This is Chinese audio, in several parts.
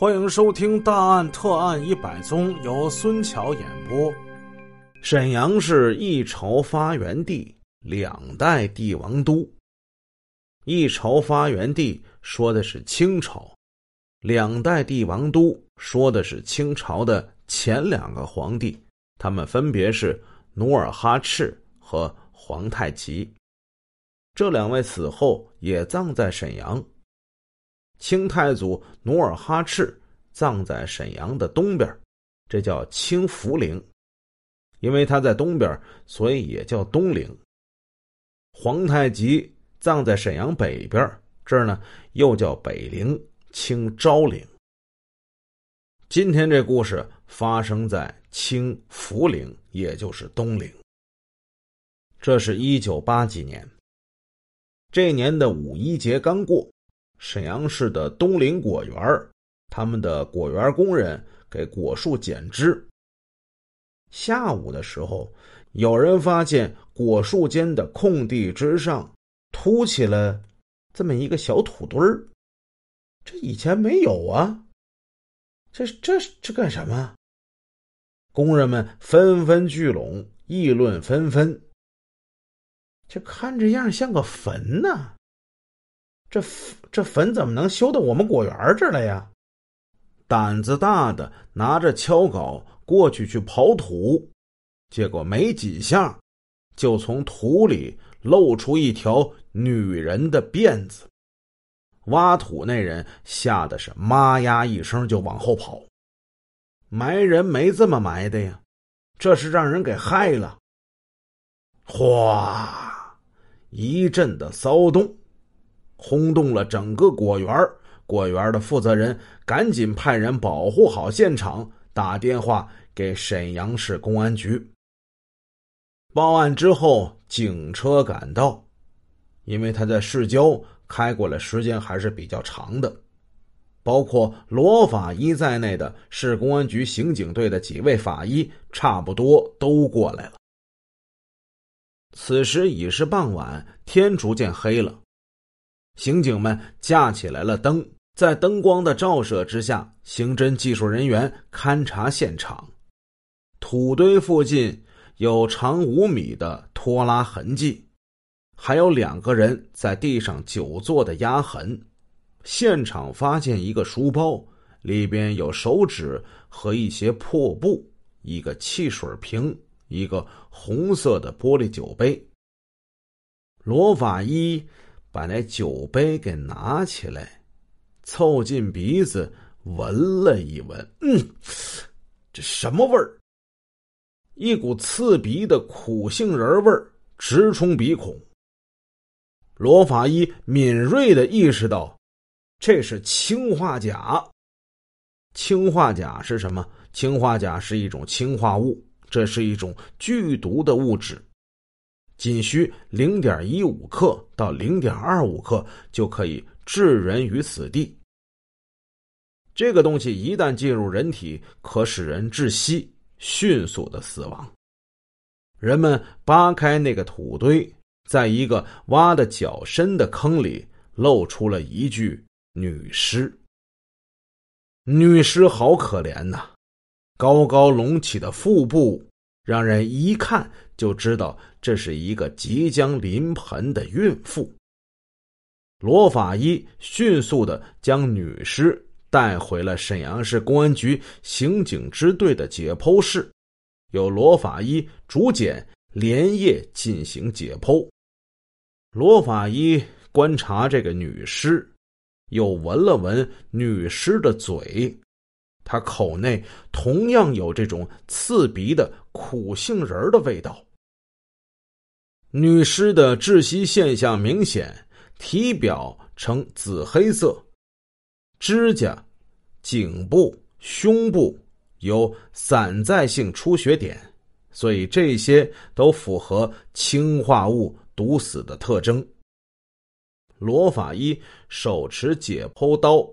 欢迎收听《大案特案100宗》，由孙巧演播。沈阳是一朝发源地，两代帝王都。一朝发源地说的是清朝，两代帝王都说的是清朝的前2个皇帝，他们分别是努尔哈赤和皇太极。这2位死后也葬在沈阳。清太祖努尔哈赤葬在沈阳的东边，这叫清福陵，因为他在东边，所以也叫东陵。皇太极葬在沈阳北边，这儿呢又叫北陵、清昭陵。今天这故事发生在清福陵，也就是东陵。这是1980年，这年的5·1节刚过，沈阳市的东陵果园，他们的果园工人给果树剪枝。下午的时候，有人发现果树间的空地之上凸起了这么一个小土堆儿，这以前没有啊，这干什么？工人们纷纷聚拢，议论纷纷。这看这样像个坟呢，这坟怎么能修到我们果园这儿来呀？胆子大的拿着锹镐过去刨土，结果没几下就从土里露出一条女人的辫子。挖土那人吓得是妈呀一声就往后跑。埋人没这么埋的呀，这是让人给害了。哗，一阵的骚动轰动了整个果园，果园的负责人赶紧派人保护好现场，打电话给沈阳市公安局。报案之后，警车赶到，因为他在市郊开过来时间还是比较长的。包括罗法医在内的市公安局刑警队的几位法医差不多都过来了。此时已是傍晚，天逐渐黑了。刑警们架起来了灯，在灯光的照射之下，刑侦技术人员勘察现场。土堆附近有长5米的拖拉痕迹，还有2个人在地上久坐的压痕。现场发现一个书包，里边有手指和一些破布，一个汽水瓶，一个红色的玻璃酒杯。罗法医把那酒杯给拿起来，凑近鼻子闻了一闻，这什么味儿？一股刺鼻的苦杏仁味儿直冲鼻孔。罗法医敏锐地意识到，这是氰化钾。氰化钾是什么？氰化钾是一种氰化物，这是一种剧毒的物质。仅需 0.15 克到 0.25 克就可以置人于死地。这个东西一旦进入人体，可使人窒息，迅速的死亡。人们扒开那个土堆，在一个挖得较深的坑里露出了一具女尸。女尸好可怜呐，高高隆起的腹部让人一看就知道这是一个即将临盆的孕妇。罗法医迅速地将女尸带回了沈阳市公安局刑警支队的解剖室，由罗法医主检连夜进行解剖。罗法医观察这个女尸，又闻了闻女尸的嘴，他口内同样有这种刺鼻的苦杏仁的味道。女尸的窒息现象明显，体表呈紫黑色，指甲、颈部、胸部有散在性出血点，所以这些都符合氰化物毒死的特征。罗法医手持解剖刀，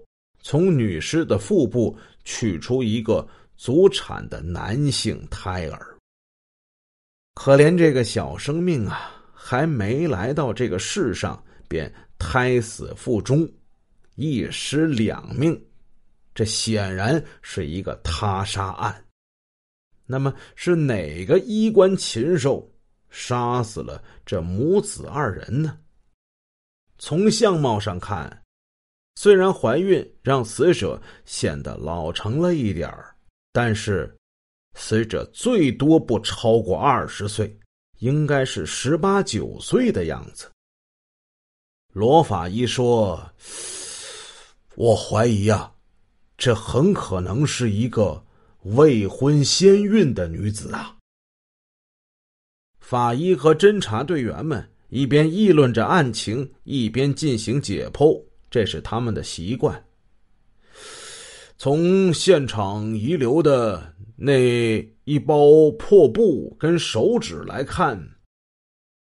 从女尸的腹部取出一个足产的男性胎儿。可怜这个小生命啊，还没来到这个世上便胎死腹中，一尸两命，这显然是一个他杀案。那么是哪个衣冠禽兽杀死了这母子二人呢？从相貌上看，虽然怀孕让死者显得老成了一点，但是死者最多不超过20岁，应该是18、19岁的样子。罗法医说，我怀疑啊，这很可能是一个未婚先孕的女子啊。法医和侦查队员们一边议论着案情，一边进行解剖，这是他们的习惯。从现场遗留的那一包破布跟手指来看，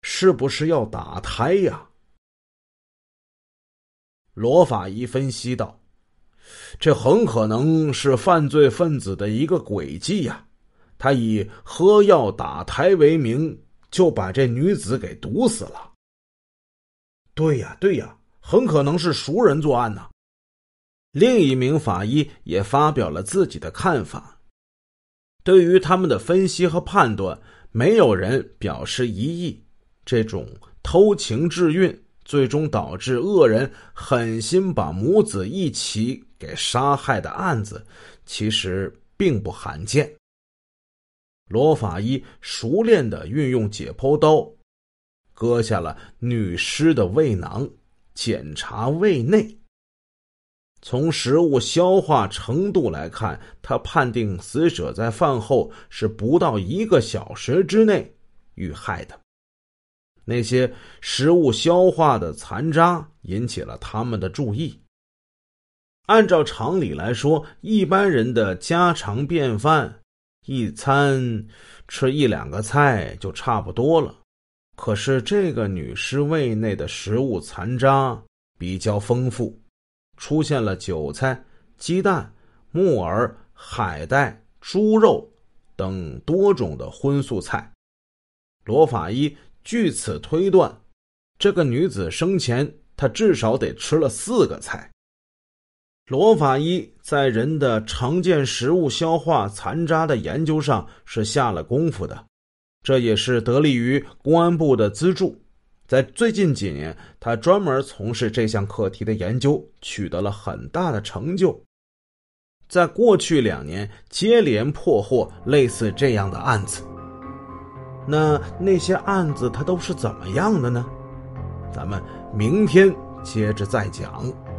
是不是要打胎呀？罗法医分析道，这很可能是犯罪分子的一个诡计呀，他以喝药打胎为名，就把这女子给毒死了。对呀对呀，很可能是熟人作案呐。另一名法医也发表了自己的看法。对于他们的分析和判断，没有人表示疑义。这种偷情致孕，最终导致恶人狠心把母子一起给杀害的案子，其实并不罕见。罗法医熟练地运用解剖刀，割下了女尸的胃囊，检查胃内。从食物消化程度来看，他判定死者在饭后是不到1个小时之内遇害的。那些食物消化的残渣引起了他们的注意。按照常理来说，一般人的家常便饭，一餐吃1、2个菜就差不多了。可是这个女尸胃内的食物残渣比较丰富，出现了韭菜、鸡蛋、木耳、海带、猪肉等多种的荤素菜。罗法医据此推断，这个女子生前她至少得吃了4个菜。罗法医在人的常见食物消化残渣的研究上是下了功夫的，这也是得力于公安部的资助。在最近几年，他专门从事这项课题的研究，取得了很大的成就。在过去2年，接连破获类似这样的案子。那些案子它都是怎么样的呢？咱们明天接着再讲。